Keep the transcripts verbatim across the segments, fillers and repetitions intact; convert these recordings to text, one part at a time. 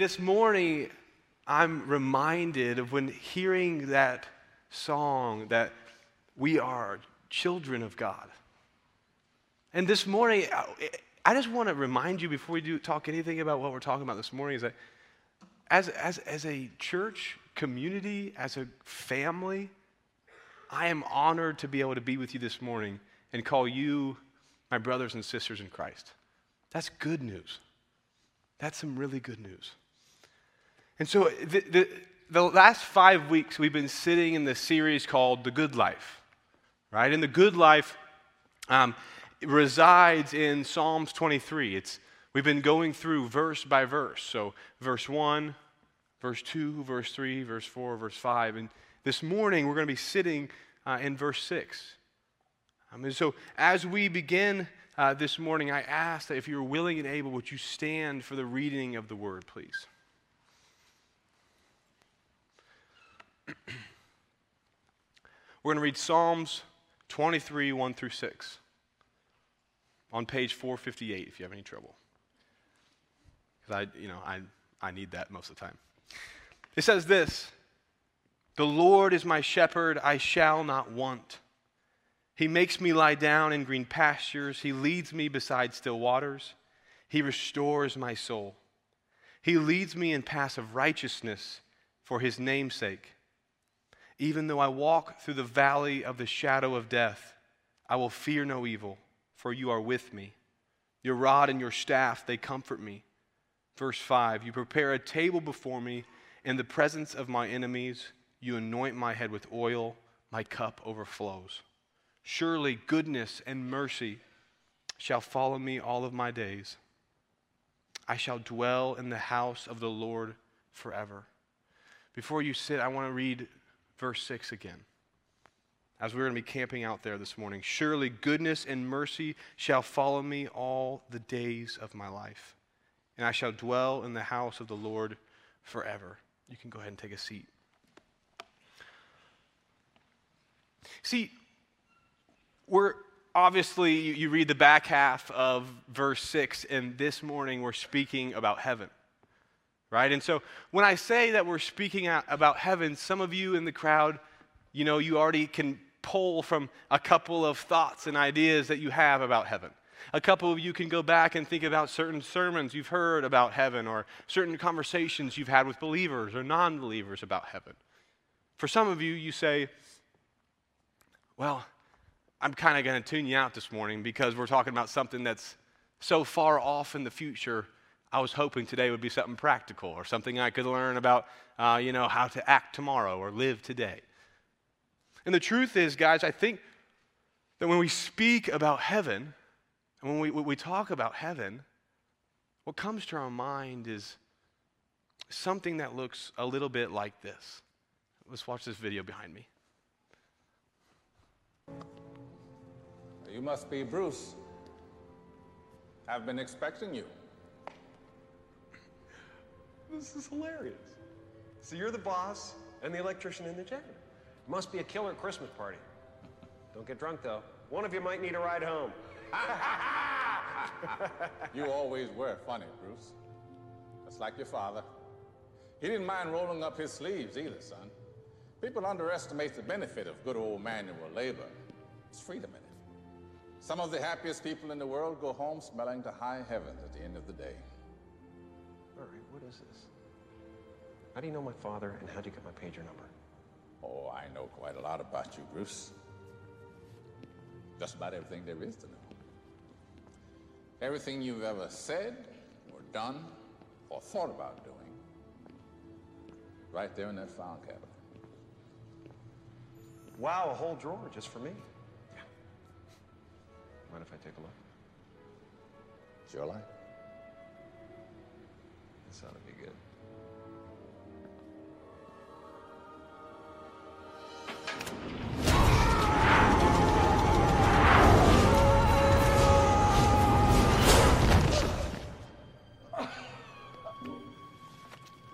this morning, I'm reminded of when hearing that song that we are children of God. And this morning, I just want to remind you before we do talk anything about what we're talking about this morning is that as, as, as a church community, as a family, I am honored to be able to be with you this morning and call you my brothers and sisters in Christ. That's good news. That's some really good news. And so the, the, the last five weeks, we've been sitting in this series called The Good Life, right? And The Good Life um, resides in Psalms twenty-three. It's, we've been going through verse by verse. So verse one, verse two, verse three, verse four, verse five. And this morning, we're going to be sitting uh, in verse six. Um, and so as we begin uh, this morning, I ask that if you're willing and able, would you stand for the reading of the word, please? We're going to read Psalms twenty-three, one through six, on page four fifty-eight, if you have any trouble. Because I, you know, I, I need that most of the time. It says this: "The Lord is my shepherd, I shall not want. He makes me lie down in green pastures. He leads me beside still waters. He restores my soul. He leads me in paths of righteousness for his name's sake. Even though I walk through the valley of the shadow of death, I will fear no evil, for you are with me. Your rod and your staff, they comfort me." Verse five, "You prepare a table before me in the presence of my enemies. You anoint my head with oil. My cup overflows. Surely goodness and mercy shall follow me all of my days. I shall dwell in the house of the Lord forever." Before you sit, I want to read verse six again, as we're going to be camping out there this morning. "Surely goodness and mercy shall follow me all the days of my life, and I shall dwell in the house of the Lord forever." You can go ahead and take a seat. See, we're obviously, you, you read the back half of verse six, and this morning we're speaking about heaven. Right? And so when I say that we're speaking about heaven, some of you in the crowd, you know, you already can pull from a couple of thoughts and ideas that you have about heaven. A couple of you can go back and think about certain sermons you've heard about heaven or certain conversations you've had with believers or non-believers about heaven. For some of you, you say, well, I'm kind of going to tune you out this morning because we're talking about something that's so far off in the future. I was hoping today would be something practical or something I could learn about, uh, you know, how to act tomorrow or live today. And the truth is, guys, I think that when we speak about heaven and when we, when we talk about heaven, what comes to our mind is something that looks a little bit like this. Let's watch this video behind me. "You must be Bruce. I've been expecting you." This is hilarious. So you're the boss and the electrician and the janitor. Must be a killer Christmas party. Don't get drunk, though. One of you might need a ride home. You always were funny, Bruce. That's like your father. He didn't mind rolling up his sleeves either, son. People underestimate the benefit of good old manual labor. It's freedom in it. Some of the happiest people in the world go home smelling to high heaven at the end of the day. All right, what is this? How do you know my father, and how'd you get my pager number? Oh, I know quite a lot about you, Bruce. Just about everything there is to know. Everything you've ever said, or done, or thought about doing. Right there in that file cabinet. Wow, a whole drawer just for me. Yeah. Mind if I take a look? It's your life. This ought to be good.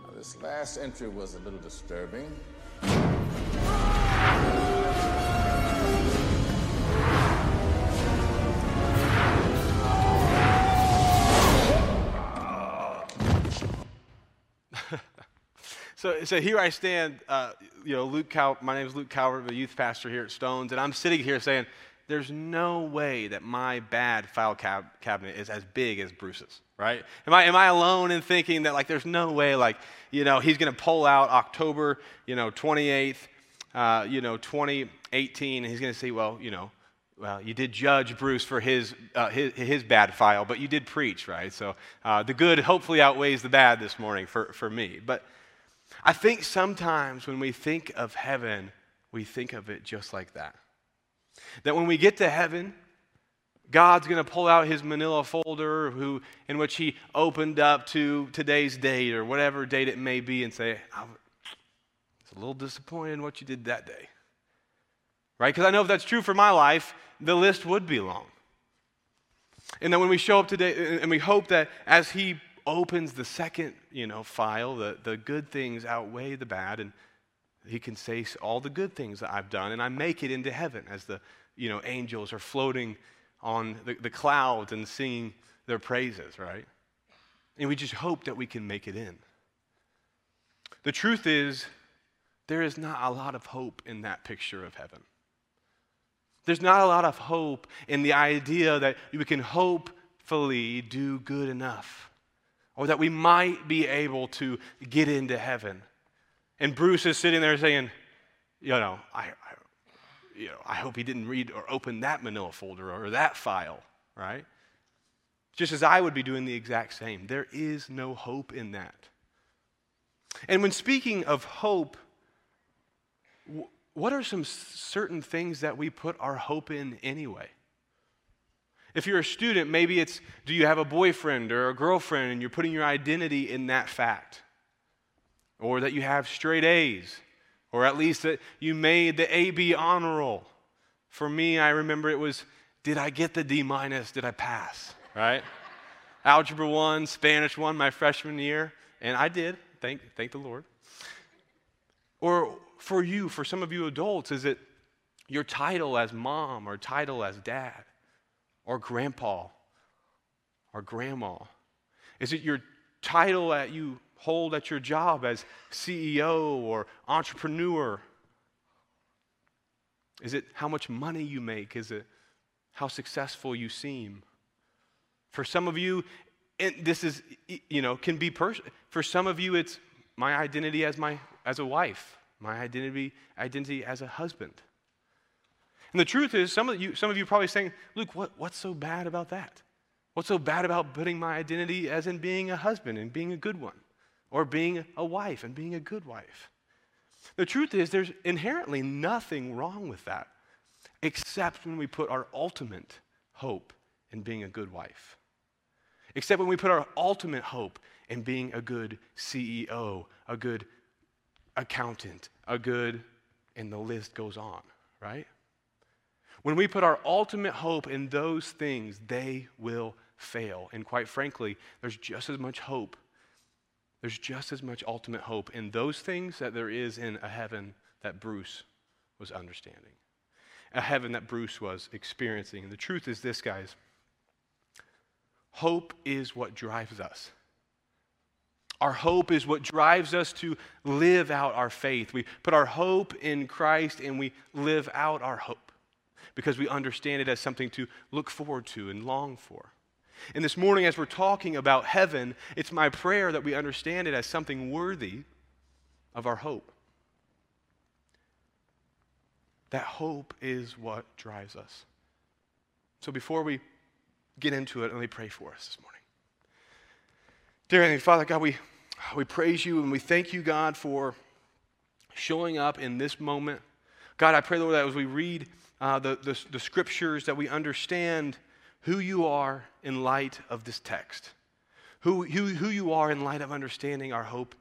Now, this last entry was a little disturbing. So, so here I stand, uh, you know, Luke Cal- my name is Luke Calvert, I'm a youth pastor here at Stone's, and I'm sitting here saying, there's no way that my bad file cab- cabinet is as big as Bruce's, right? Am I, am I alone in thinking that, like, there's no way, like, you know, he's going to pull out October, you know, twenty-eighth, uh, you know, twenty eighteen, and he's going to say, well, you know, well, you did judge Bruce for his, uh, his his bad file, but you did preach, right? So uh, the good hopefully outweighs the bad this morning for, for me. But I think sometimes when we think of heaven, we think of it just like that. That when we get to heaven, God's going to pull out his manila folder who in which he opened up to today's date or whatever date it may be and say, I was a little disappointed in what you did that day. Right? Because I know if that's true for my life, the list would be long. And then when we show up today, and we hope that as he opens the second, you know, file, the, the good things outweigh the bad, and he can say all the good things that I've done, and I make it into heaven as the, you know, angels are floating on the, the clouds and singing their praises, right? And we just hope that we can make it in. The truth is, there is not a lot of hope in that picture of heaven. There's not a lot of hope in the idea that we can hopefully do good enough or that we might be able to get into heaven. And Bruce is sitting there saying, you know, I, I, you know, I hope he didn't read or open that manila folder or that file, right? Just as I would be doing the exact same. There is no hope in that. And when speaking of hope, what are some certain things that we put our hope in anyway? If you're a student, maybe it's, do you have a boyfriend or a girlfriend and you're putting your identity in that fact? Or that you have straight A's, or at least that you made the A B honor roll. For me, I remember it was, did I get the D minus, did I pass, right? Algebra one, Spanish one, my freshman year, and I did, thank, thank the Lord. Or for you, for some of you adults, is it your title as mom or title as dad or grandpa or grandma? Is it your title that you hold at your job as C E O or entrepreneur? Is it how much money you make? Is it how successful you seem? For some of you, and this is, you know, can be pers- for some of you, it's my identity as my as a wife, my identity identity as a husband. And the truth is, some of you some of you are probably saying, Luke, what, what's so bad about that? What's so bad about putting my identity as in being a husband and being a good one? Or being a wife and being a good wife? The truth is, there's inherently nothing wrong with that, except when we put our ultimate hope in being a good wife. Except when we put our ultimate hope in being a good C E O, a good accountant, a good, and the list goes on, right? When we put our ultimate hope in those things, they will fail. And quite frankly, there's just as much hope There's just as much ultimate hope in those things that there is in a heaven that Bruce was understanding, a heaven that Bruce was experiencing. And the truth is this, guys. Hope is what drives us. Our hope is what drives us to live out our faith. We put our hope in Christ and we live out our hope because we understand it as something to look forward to and long for. And this morning, as we're talking about heaven, it's my prayer that we understand it as something worthy of our hope. That hope is what drives us. So before we get into it, let me pray for us this morning. Dear Heavenly Father, God, we, we praise you and we thank you, God, for showing up in this moment. God, I pray, Lord, that as we read uh, the, the, the scriptures, that we understand who you are in light of this text, who, who, who you are in light of understanding our hope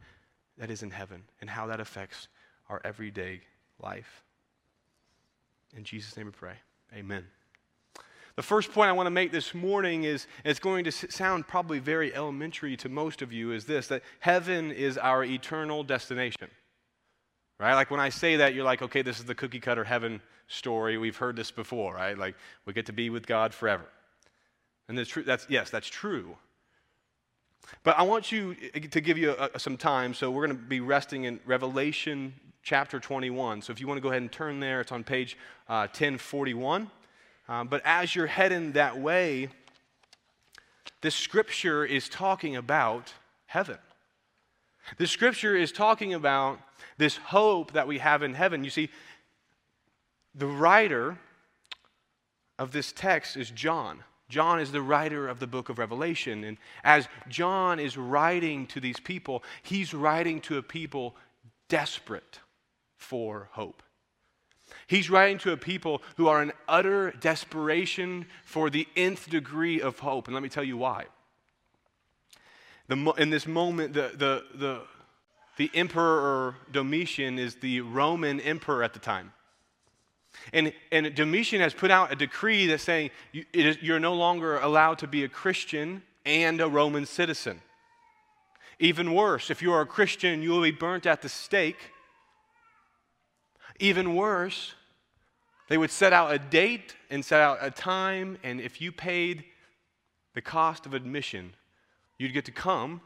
that is in heaven and how that affects our everyday life. In Jesus' name we pray, amen. The first point I want to make this morning is, it's going to sound probably very elementary to most of you, is this, that heaven is our eternal destination. Right? Like when I say that, you're like, okay, this is the cookie cutter heaven story. We've heard this before, right? Like we get to be with God forever. And that's true. That's yes, that's true. But I want you to give you a, a, some time, so we're going to be resting in Revelation chapter twenty-one. So if you want to go ahead and turn there, it's on page uh, ten forty-one. Uh, but as you're heading that way, this scripture is talking about heaven. This scripture is talking about this hope that we have in heaven. You see, the writer of this text is John. John is the writer of the book of Revelation. And as John is writing to these people, he's writing to a people desperate for hope. He's writing to a people who are in utter desperation for the nth degree of hope. And let me tell you why. The, in this moment, the, the, the, the emperor Domitian is the Roman emperor at the time. And, and Domitian has put out a decree that's saying you, it is, you're no longer allowed to be a Christian and a Roman citizen. Even worse, if you are a Christian, you will be burnt at the stake. Even worse, they would set out a date and set out a time, and if you paid the cost of admission, you'd get to come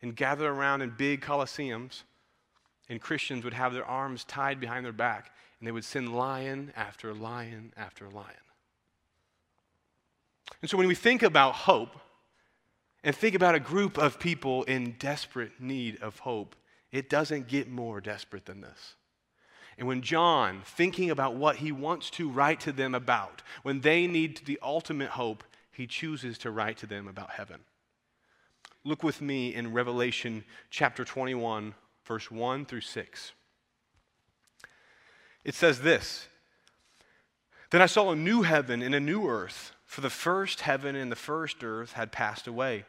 and gather around in big coliseums, and Christians would have their arms tied behind their back. And they would send lion after lion after lion. And so when we think about hope and think about a group of people in desperate need of hope, it doesn't get more desperate than this. And when John, thinking about what he wants to write to them about, when they need the ultimate hope, he chooses to write to them about heaven. Look with me in Revelation chapter twenty-one, verse one through six. It says this: "Then I saw a new heaven and a new earth, for the first heaven and the first earth had passed away,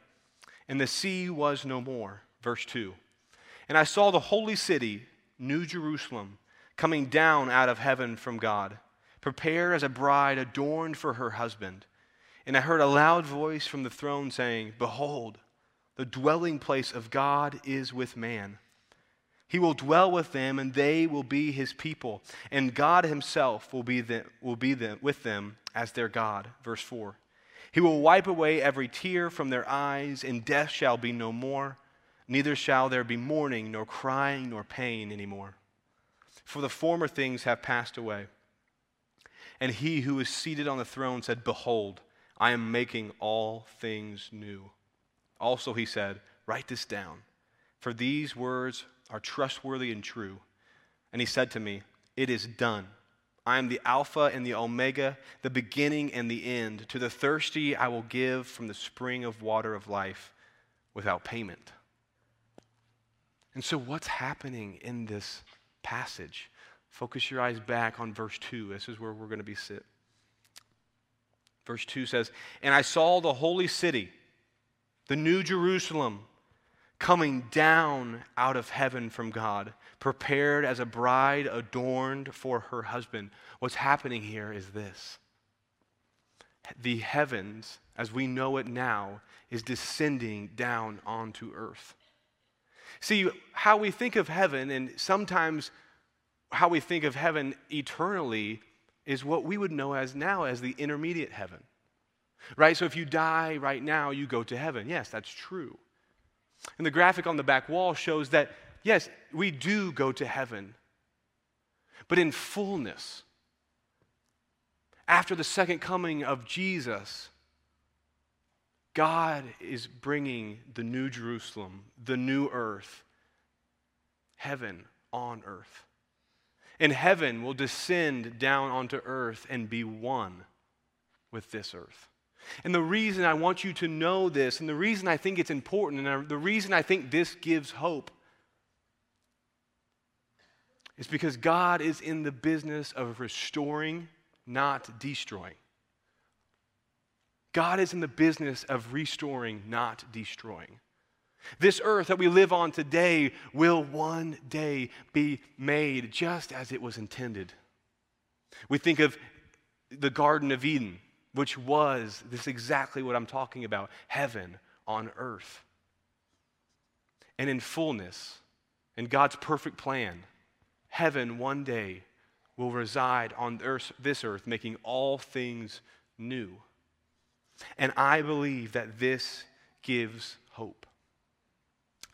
and the sea was no more." Verse two, "And I saw the holy city, New Jerusalem, coming down out of heaven from God, prepared as a bride adorned for her husband. And I heard a loud voice from the throne saying, 'Behold, the dwelling place of God is with man. He will dwell with them, and they will be his people, and God himself will be, them, will be them, with them as their God.'" Verse four, "He will wipe away every tear from their eyes, and death shall be no more. Neither shall there be mourning, nor crying, nor pain anymore. For the former things have passed away." And he who is seated on the throne said, "Behold, I am making all things new." Also he said, "Write this down, for these words are trustworthy and true." And he said to me, "It is done. I am the Alpha and the Omega, the beginning and the end. To the thirsty I will give from the spring of water of life without payment." And so what's happening in this passage? Focus your eyes back on verse two. This is where we're going to be sit. Verse two says, "And I saw the holy city, the new Jerusalem, coming down out of heaven from God, prepared as a bride adorned for her husband." What's happening here is this: the heavens, as we know it now, is descending down onto earth. See, how we think of heaven, and sometimes how we think of heaven eternally, is what we would know as now as the intermediate heaven, right? So if you die right now, you go to heaven. Yes, that's true. And the graphic on the back wall shows that, yes, we do go to heaven, but in fullness. After the second coming of Jesus, God is bringing the new Jerusalem, the new earth, heaven on earth. And heaven will descend down onto earth and be one with this earth. And the reason I want you to know this, and the reason I think it's important, and the reason I think this gives hope, is because God is in the business of restoring, not destroying. God is in the business of restoring, not destroying. This earth that we live on today will one day be made just as it was intended. We think of the Garden of Eden, which was, this is exactly what I'm talking about, heaven on earth. And in fullness, in God's perfect plan, heaven one day will reside on earth, this earth, making all things new. And I believe that this gives hope.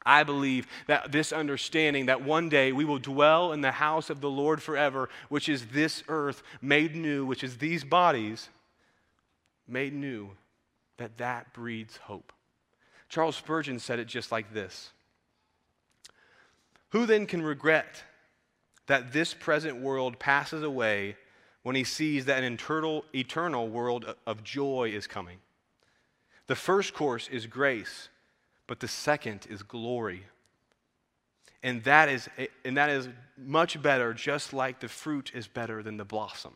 I believe that this understanding that one day we will dwell in the house of the Lord forever, which is this earth made new, which is these bodies made new, that that breeds hope. Charles Spurgeon said it just like this. Who then can regret that this present world passes away when he sees that an eternal, eternal world of joy is coming? The first course is grace, but the second is glory. And that is, and that is much better, just like the fruit is better than the blossom.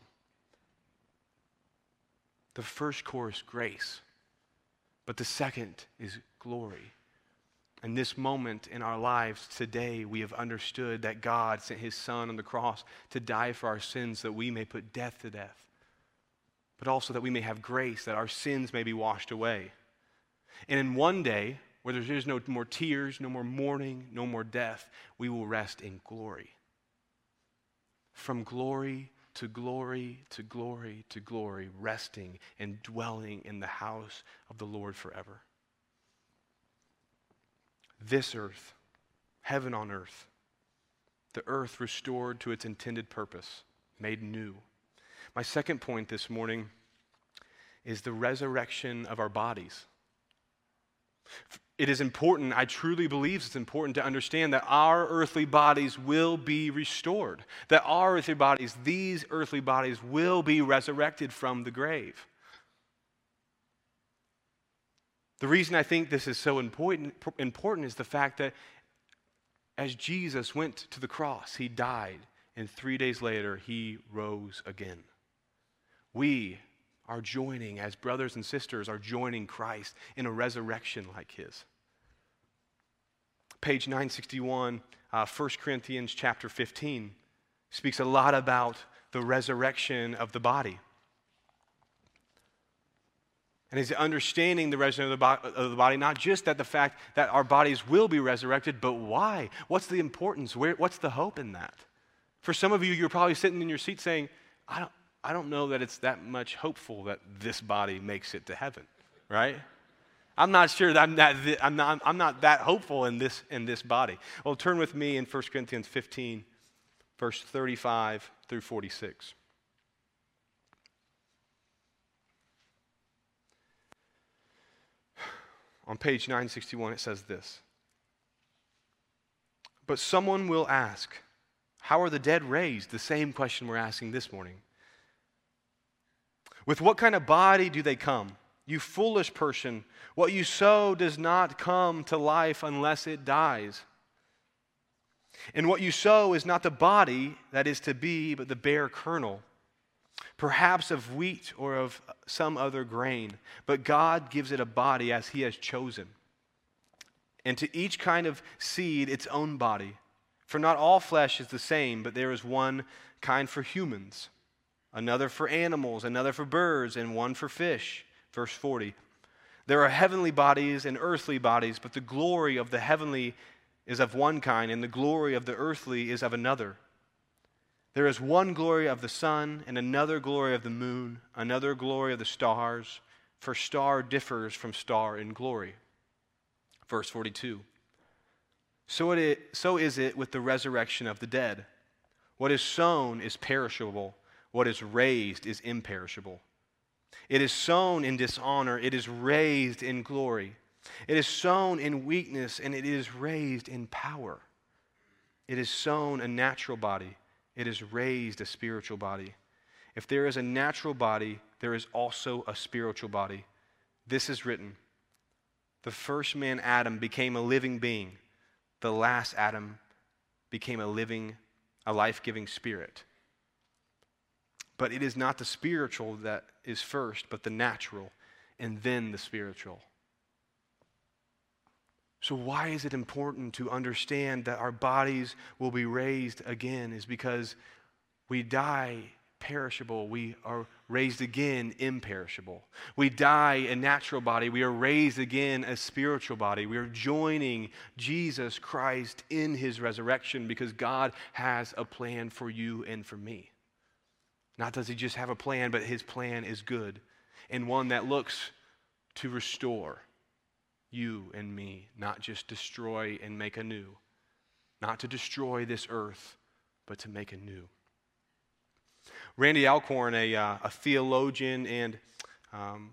The first course, grace, but the second is glory. In this moment in our lives today, we have understood that God sent his Son on the cross to die for our sins so that we may put death to death, but also that we may have grace, that our sins may be washed away. And in one day, where there is no more tears, no more mourning, no more death, we will rest in glory. From glory to glory to glory to glory, resting and dwelling in the house of the Lord forever. This earth, heaven on earth, the earth restored to its intended purpose, made new. My second point this morning is the resurrection of our bodies. It is important, I truly believe it's important to understand that our earthly bodies will be restored, that our earthly bodies, these earthly bodies will be resurrected from the grave. The reason I think this is so important, important is the fact that as Jesus went to the cross, he died, and three days later, he rose again. We are joining, as brothers and sisters, are joining Christ in a resurrection like his. Page nine sixty-one, uh, First Corinthians chapter fifteen, speaks a lot about the resurrection of the body. And he's understanding the resurrection of the body, not just that the fact that our bodies will be resurrected, but why? What's the importance? Where, what's the hope in that? For some of you, you're probably sitting in your seat saying, I don't, I don't know that it's that much hopeful that this body makes it to heaven, right? I'm not sure that I'm not, I'm not, I'm not that hopeful in this, in this body. Well, turn with me in First Corinthians fifteen, verse thirty-five through forty-six. On page nine sixty-one, it says this. But someone will ask, how are the dead raised? The same question we're asking this morning. With what kind of body do they come? You foolish person, what you sow does not come to life unless it dies. And what you sow is not the body that is to be, but the bare kernel, perhaps of wheat or of some other grain, but God gives it a body as he has chosen. And to each kind of seed its own body. For not all flesh is the same, but there is one kind for humans, another for animals, another for birds, and one for fish. Verse forty, there are heavenly bodies and earthly bodies, but the glory of the heavenly is of one kind, and the glory of the earthly is of another. There is one glory of the sun, and another glory of the moon, another glory of the stars, for star differs from star in glory. Verse forty-two, so, it is, so is it with the resurrection of the dead. What is sown is perishable, what is raised is imperishable. It is sown in dishonor, it is raised in glory. It is sown in weakness, and it is raised in power. It is sown a natural body, it is raised a spiritual body. If there is a natural body, there is also a spiritual body. This is written, the first man Adam became a living being. The last Adam became a living, a life-giving spirit. But it is not the spiritual that is first, but the natural, and then the spiritual. So why is it important to understand that our bodies will be raised again? Is because we die perishable, we are raised again imperishable. We die a natural body, we are raised again a spiritual body. We are joining Jesus Christ in his resurrection because God has a plan for you and for me. Not does he just have a plan, but his plan is good and one that looks to restore you and me, not just destroy and make anew, not to destroy this earth, but to make anew. Randy Alcorn, a, uh, a theologian and um,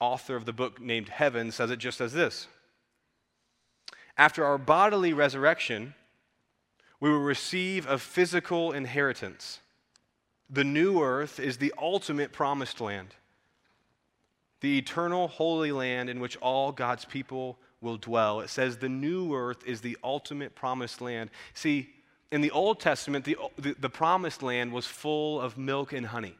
author of the book named Heaven, says it just as this: after our bodily resurrection, we will receive a physical inheritance. The new earth is the ultimate promised land, the eternal holy land in which all God's people will dwell. It says the new earth is the ultimate promised land. See, in the Old Testament, the, the, the promised land was full of milk and honey.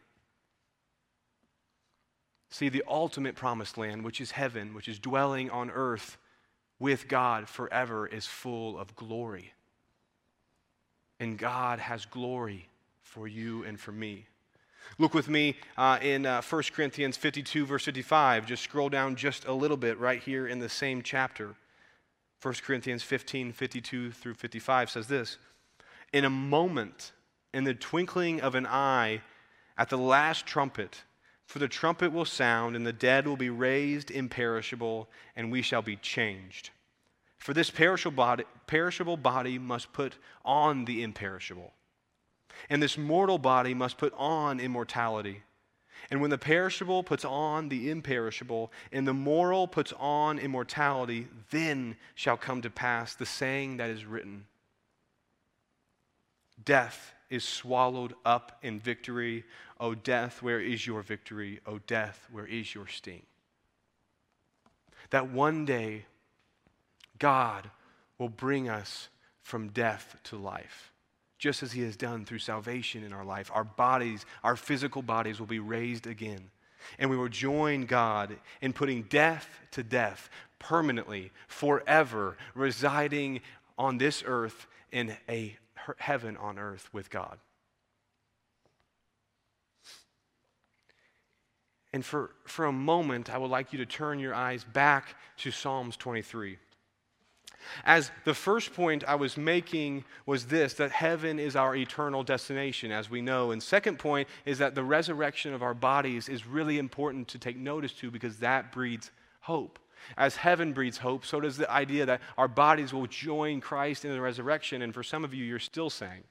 See, the ultimate promised land, which is heaven, which is dwelling on earth with God forever, is full of glory. And God has glory for you and for me. Look with me uh, in uh, First Corinthians fifty-two, verse fifty-five. Just scroll down just a little bit right here in the same chapter. First Corinthians fifteen, fifty-two through fifty-five says this: in a moment, in the twinkling of an eye, at the last trumpet, for the trumpet will sound, and the dead will be raised imperishable, and we shall be changed. For this perishable body, perishable body must put on the imperishable, and this mortal body must put on immortality. And when the perishable puts on the imperishable, and the mortal puts on immortality, then shall come to pass the saying that is written: death is swallowed up in victory. O death, where is your victory? O death, where is your sting? That one day God will bring us from death to life, just as he has done through salvation in our life. Our bodies, our physical bodies, will be raised again. And we will join God in putting death to death, permanently, forever, residing on this earth in a heaven on earth with God. And for, for a moment, I would like you to turn your eyes back to Psalms twenty-three. As the first point I was making was this, that heaven is our eternal destination, as we know. And second point is that the resurrection of our bodies is really important to take notice to, because that breeds hope. As heaven breeds hope, so does the idea that our bodies will join Christ in the resurrection. And for some of you, you're still saying,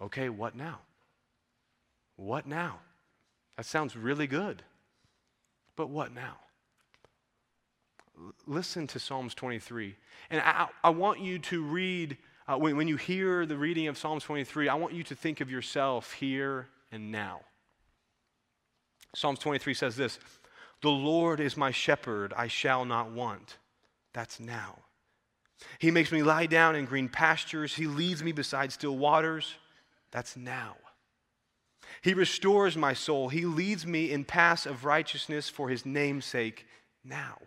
okay, what now? What now? That sounds really good, but what now? Listen to Psalms twenty-three. And I, I want you to read, uh, when, when you hear the reading of Psalms twenty-three, I want you to think of yourself here and now. Psalms twenty-three says this: the Lord is my shepherd, I shall not want. That's now. He makes me lie down in green pastures. He leads me beside still waters. That's now. He restores my soul. He leads me in paths of righteousness for his name's sake. Now.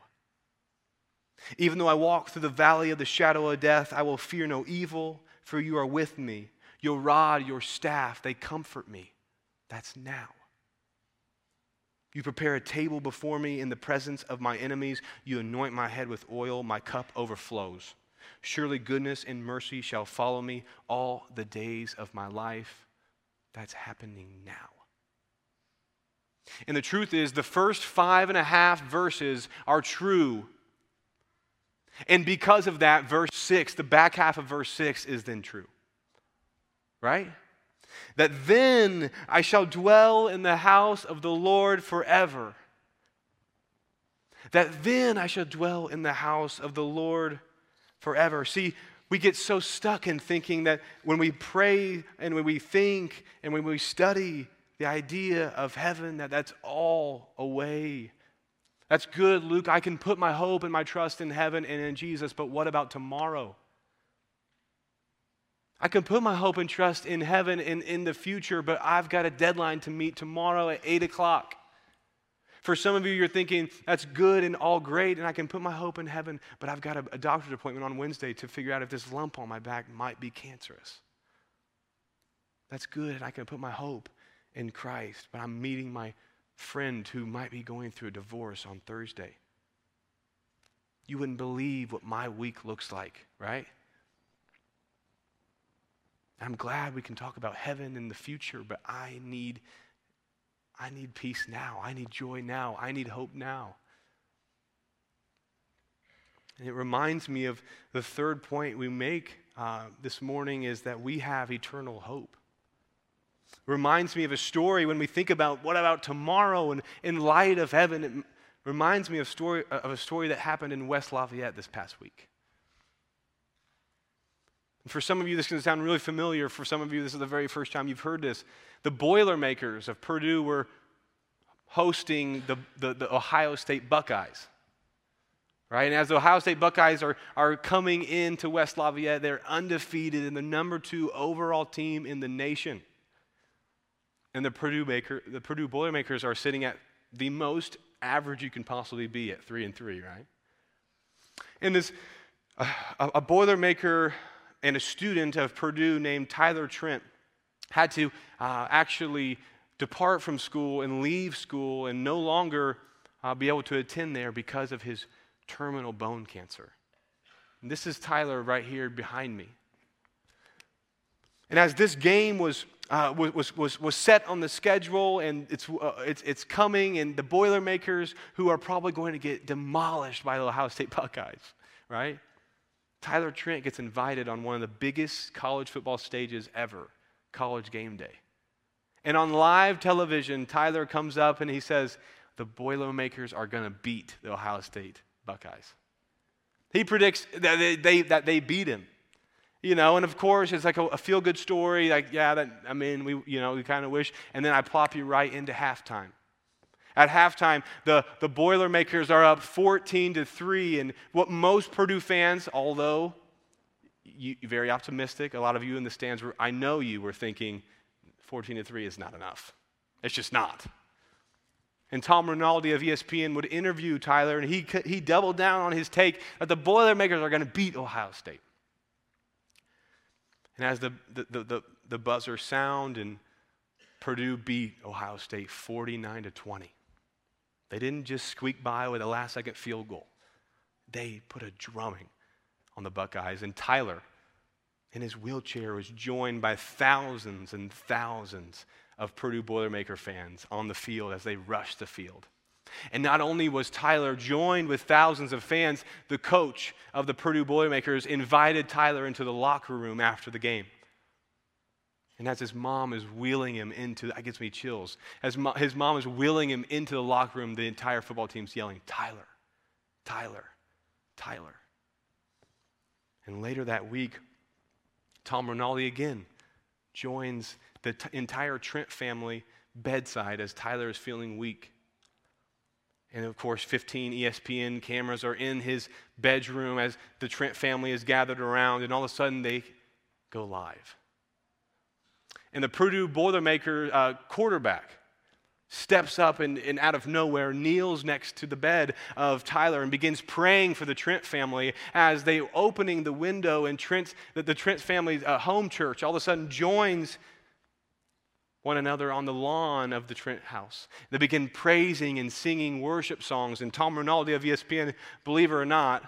Even though I walk through the valley of the shadow of death, I will fear no evil, for you are with me. Your rod, your staff, they comfort me. That's now. You prepare a table before me in the presence of my enemies. You anoint my head with oil. My cup overflows. Surely goodness and mercy shall follow me all the days of my life. That's happening now. And the truth is, the first five and a half verses are true. And because of that, verse six, the back half of verse six is then true. Right? That then I shall dwell in the house of the Lord forever. That then I shall dwell in the house of the Lord forever. See, we get so stuck in thinking that when we pray and when we think and when we study the idea of heaven, that that's all away. That's good, Luke. I can put my hope and my trust in heaven and in Jesus, but what about tomorrow? I can put my hope and trust in heaven and in the future, but I've got a deadline to meet tomorrow at eight o'clock. For some of you, you're thinking, that's good and all great, and I can put my hope in heaven, but I've got a, a doctor's appointment on Wednesday to figure out if this lump on my back might be cancerous. That's good, and I can put my hope in Christ, but I'm meeting my friend who might be going through a divorce on Thursday. You wouldn't believe what my week looks like, right? I'm glad we can talk about heaven in the future, but I need, I need peace now. I need joy now. I need hope now. And it reminds me of the third point we make uh, this morning, is that we have eternal hope. It reminds me of a story when we think about what about tomorrow and in light of heaven. It reminds me of, story, of a story that happened in West Lafayette this past week. And for some of you, this is going to sound really familiar. For some of you, this is the very first time you've heard this. The Boilermakers of Purdue were hosting the, the, the Ohio State Buckeyes. Right? And as the Ohio State Buckeyes are, are coming into West Lafayette, they're undefeated and the number two overall team in the nation. And the Purdue Baker, the Purdue Boilermakers are sitting at the most average you can possibly be at three and three, right? And this, uh, a Boilermaker and a student of Purdue named Tyler Trent had to uh, actually depart from school and leave school and no longer uh, be able to attend there because of his terminal bone cancer. And this is Tyler right here behind me. And as this game was Uh, was was was set on the schedule, and it's uh, it's it's coming, and the Boilermakers, who are probably going to get demolished by the Ohio State Buckeyes, right? Tyler Trent gets invited on one of the biggest college football stages ever, College Game Day, and on live television, Tyler comes up and he says, "The Boilermakers are going to beat the Ohio State Buckeyes." He predicts that they, they that they beat him. You know, and of course, it's like a, a feel-good story. Like, yeah, that, I mean, we, you know, we kind of wish. And then I plop you right into halftime. At halftime, the, the Boilermakers are up fourteen to three. And what most Purdue fans, although you, very optimistic, a lot of you in the stands, were, I know you were thinking fourteen to three is not enough. It's just not. And Tom Rinaldi of E S P N would interview Tyler, and he he doubled down on his take that the Boilermakers are going to beat Ohio State. And as the, the, the, the, the buzzer sound, and Purdue beat Ohio State forty-nine to twenty. They didn't just squeak by with a last-second field goal. They put a drumming on the Buckeyes, and Tyler in his wheelchair was joined by thousands and thousands of Purdue Boilermaker fans on the field as they rushed the field. And not only was Tyler joined with thousands of fans, the coach of the Purdue Boilermakers invited Tyler into the locker room after the game. And as his mom is wheeling him into, that gets me chills, as mo- his mom is wheeling him into the locker room, the entire football team's yelling, "Tyler, Tyler, Tyler." And later that week, Tom Rinaldi again joins the t- entire Trent family bedside as Tyler is feeling weak. And of course, fifteen E S P N cameras are in his bedroom as the Trent family is gathered around, and all of a sudden they go live. And the Purdue Boilermaker uh, quarterback steps up and, and out of nowhere kneels next to the bed of Tyler and begins praying for the Trent family as they opening the window, and Trent's, the, the Trent family's uh, home church all of a sudden joins one another on the lawn of the Trent house. They begin praising and singing worship songs, and Tom Rinaldi of E S P N, believe it or not,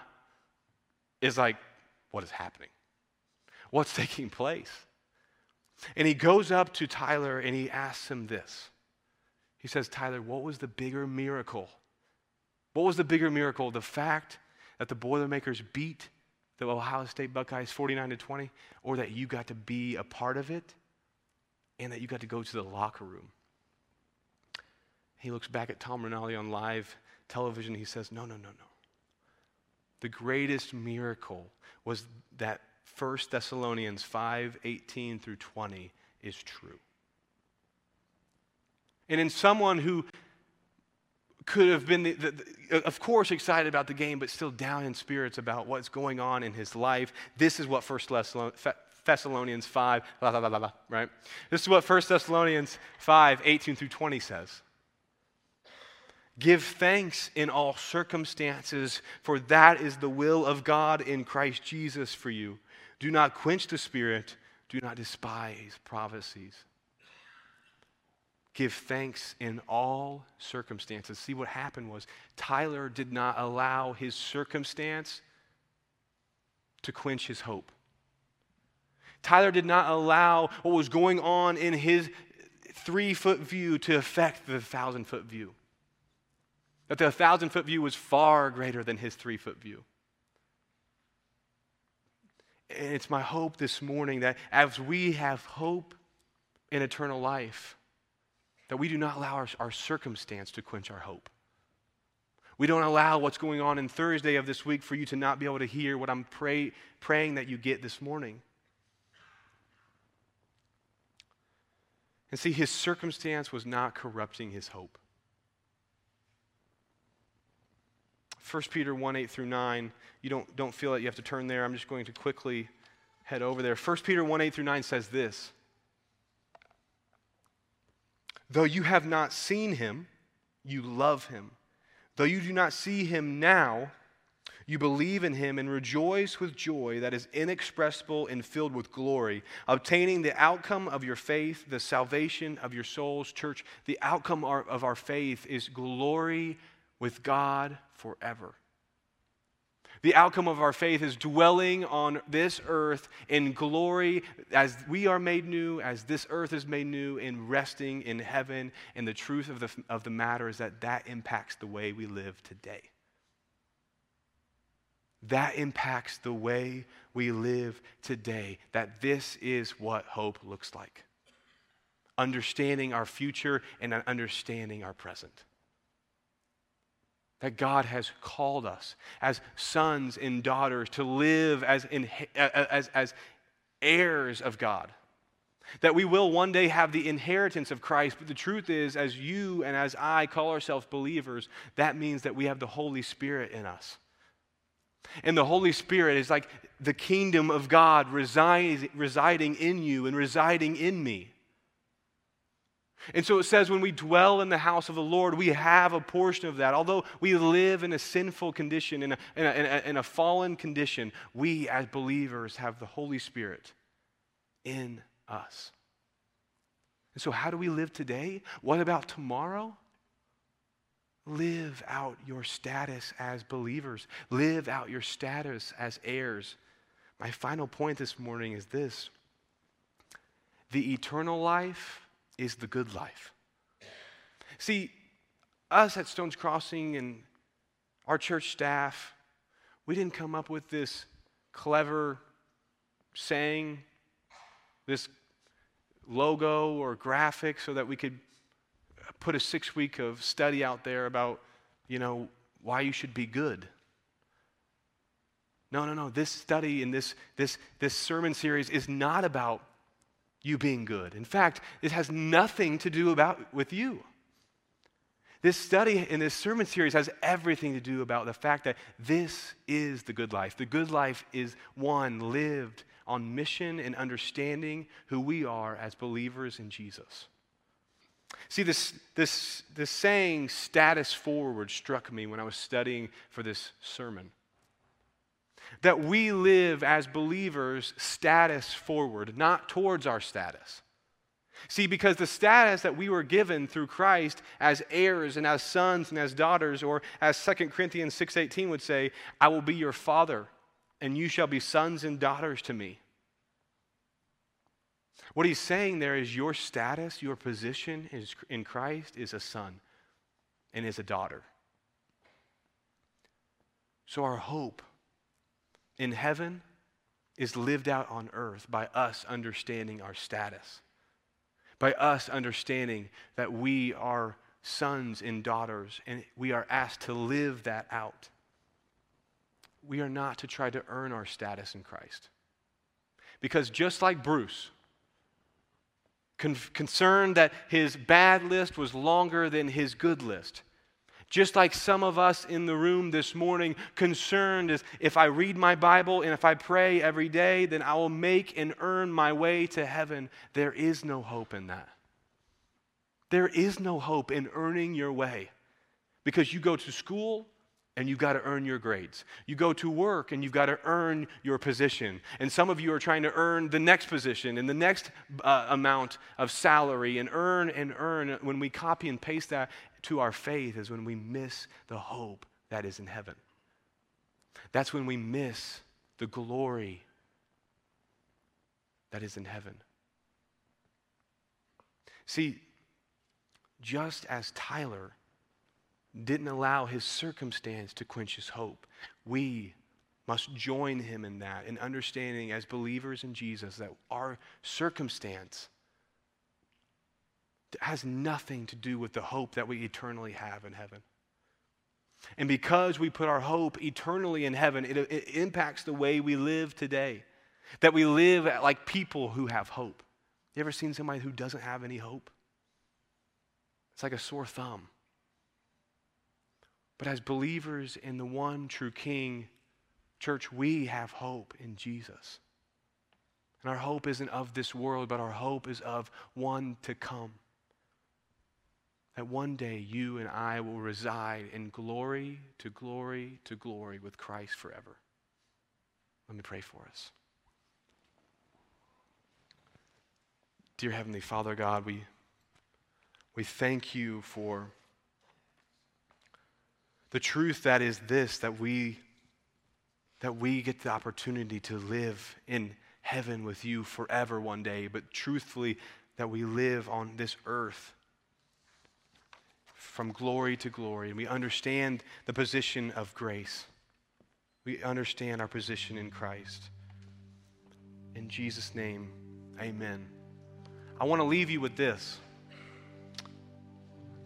is like, what is happening? What's taking place? And he goes up to Tyler and he asks him this. He says, "Tyler, what was the bigger miracle? What was the bigger miracle? The fact that the Boilermakers beat the Ohio State Buckeyes forty-nine to twenty, or that you got to be a part of it? And that you got to go to the locker room?" He looks back at Tom Rinaldi on live television. He says, no, no, no, no. The greatest miracle was that First Thessalonians five, eighteen through twenty is true. And in someone who could have been, the, the, the, of course, excited about the game, but still down in spirits about what's going on in his life, this is what First Thessalonians five, blah, blah, blah, blah, right? This is what First Thessalonians five, eighteen through twenty says. "Give thanks in all circumstances, for that is the will of God in Christ Jesus for you. Do not quench the Spirit, do not despise prophecies." Give thanks in all circumstances. See, what happened was Tyler did not allow his circumstance to quench his hope. Tyler did not allow what was going on in his three-foot view to affect the thousand-foot view. That the thousand-foot view was far greater than his three-foot view. And it's my hope this morning that as we have hope in eternal life, that we do not allow our, our circumstance to quench our hope. We don't allow what's going on in Thursday of this week for you to not be able to hear what I'm pray, praying that you get this morning. And see, his circumstance was not corrupting his hope. First Peter one, eight through nine, you don't, don't feel that you have to turn there. I'm just going to quickly head over there. First Peter one, eight through nine says this. Though you have not seen him, you love him. Though you do not see him now, you believe in him and rejoice with joy that is inexpressible and filled with glory, obtaining the outcome of your faith, the salvation of your souls. Church, the outcome of our faith is glory with God forever. The outcome of our faith is dwelling on this earth in glory as we are made new, as this earth is made new, and resting in heaven. And the truth of the, of the matter is that that impacts the way we live today. That impacts the way we live today, that this is what hope looks like. Understanding our future and understanding our present. That God has called us as sons and daughters to live as, in, as, as heirs of God. That we will one day have the inheritance of Christ, but the truth is, as you and as I call ourselves believers, that means that we have the Holy Spirit in us. And the Holy Spirit is like the kingdom of God reside, residing in you and residing in me. And so it says when we dwell in the house of the Lord, we have a portion of that. Although we live in a sinful condition, in a, in a, in a, in a fallen condition, we as believers have the Holy Spirit in us. And so how do we live today? What about tomorrow? Live out your status as believers. Live out your status as heirs. My final point this morning is this. The eternal life is the good life. See, us at Stone's Crossing and our church staff, we didn't come up with this clever saying, this logo or graphic so that we could put a six week of study out there about, you know, why you should be good. No, no, no. This study and this, this, this sermon series is not about you being good. In fact, it has nothing to do about with you. This study in this sermon series has everything to do about the fact that this is the good life. The good life is one lived on mission and understanding who we are as believers in Jesus. See, this, this, this saying, status forward, struck me when I was studying for this sermon. That we live as believers status forward, not towards our status. See, because the status that we were given through Christ as heirs and as sons and as daughters, or as Second Corinthians six eighteen would say, I will be your father, and you shall be sons and daughters to me. What he's saying there is your status, your position is in Christ is a son and is a daughter. So our hope in heaven is lived out on earth by us understanding our status, by us understanding that we are sons and daughters, and we are asked to live that out. We are not to try to earn our status in Christ. Because just like Bruce, con- concerned that his bad list was longer than his good list, just like some of us in the room this morning, concerned is if I read my Bible and if I pray every day, then I will make and earn my way to heaven. There is no hope in that. There is no hope in earning your way, because you go to school and you've got to earn your grades. You go to work and you've got to earn your position. And some of you are trying to earn the next position and the next uh, amount of salary and earn and earn. When we copy and paste that to our faith is when we miss the hope that is in heaven. That's when we miss the glory that is in heaven. See, just as Tyler didn't allow his circumstance to quench his hope, we must join him in that, in understanding as believers in Jesus that our circumstance has nothing to do with the hope that we eternally have in heaven. And because we put our hope eternally in heaven, it, it impacts the way we live today, that we live like people who have hope. You ever seen somebody who doesn't have any hope? It's like a sore thumb. But as believers in the one true King, church, we have hope in Jesus. And our hope isn't of this world, but our hope is of one to come. That one day you and I will reside in glory to glory to glory with Christ forever. Let me pray for us. Dear Heavenly Father God, we, we thank you for the truth that is this, that we, that we get the opportunity to live in heaven with you forever one day, but truthfully that we live on this earth from glory to glory. And we understand the position of grace. We understand our position in Christ. In Jesus' name, amen. I want to leave you with this.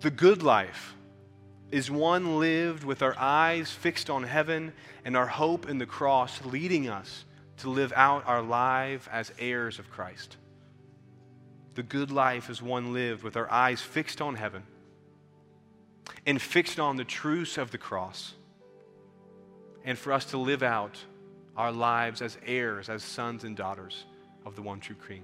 The good life is one lived with our eyes fixed on heaven and our hope in the cross leading us to live out our life as heirs of Christ. The good life is one lived with our eyes fixed on heaven and fixed on the truth of the cross, and for us to live out our lives as heirs, as sons and daughters of the one true King.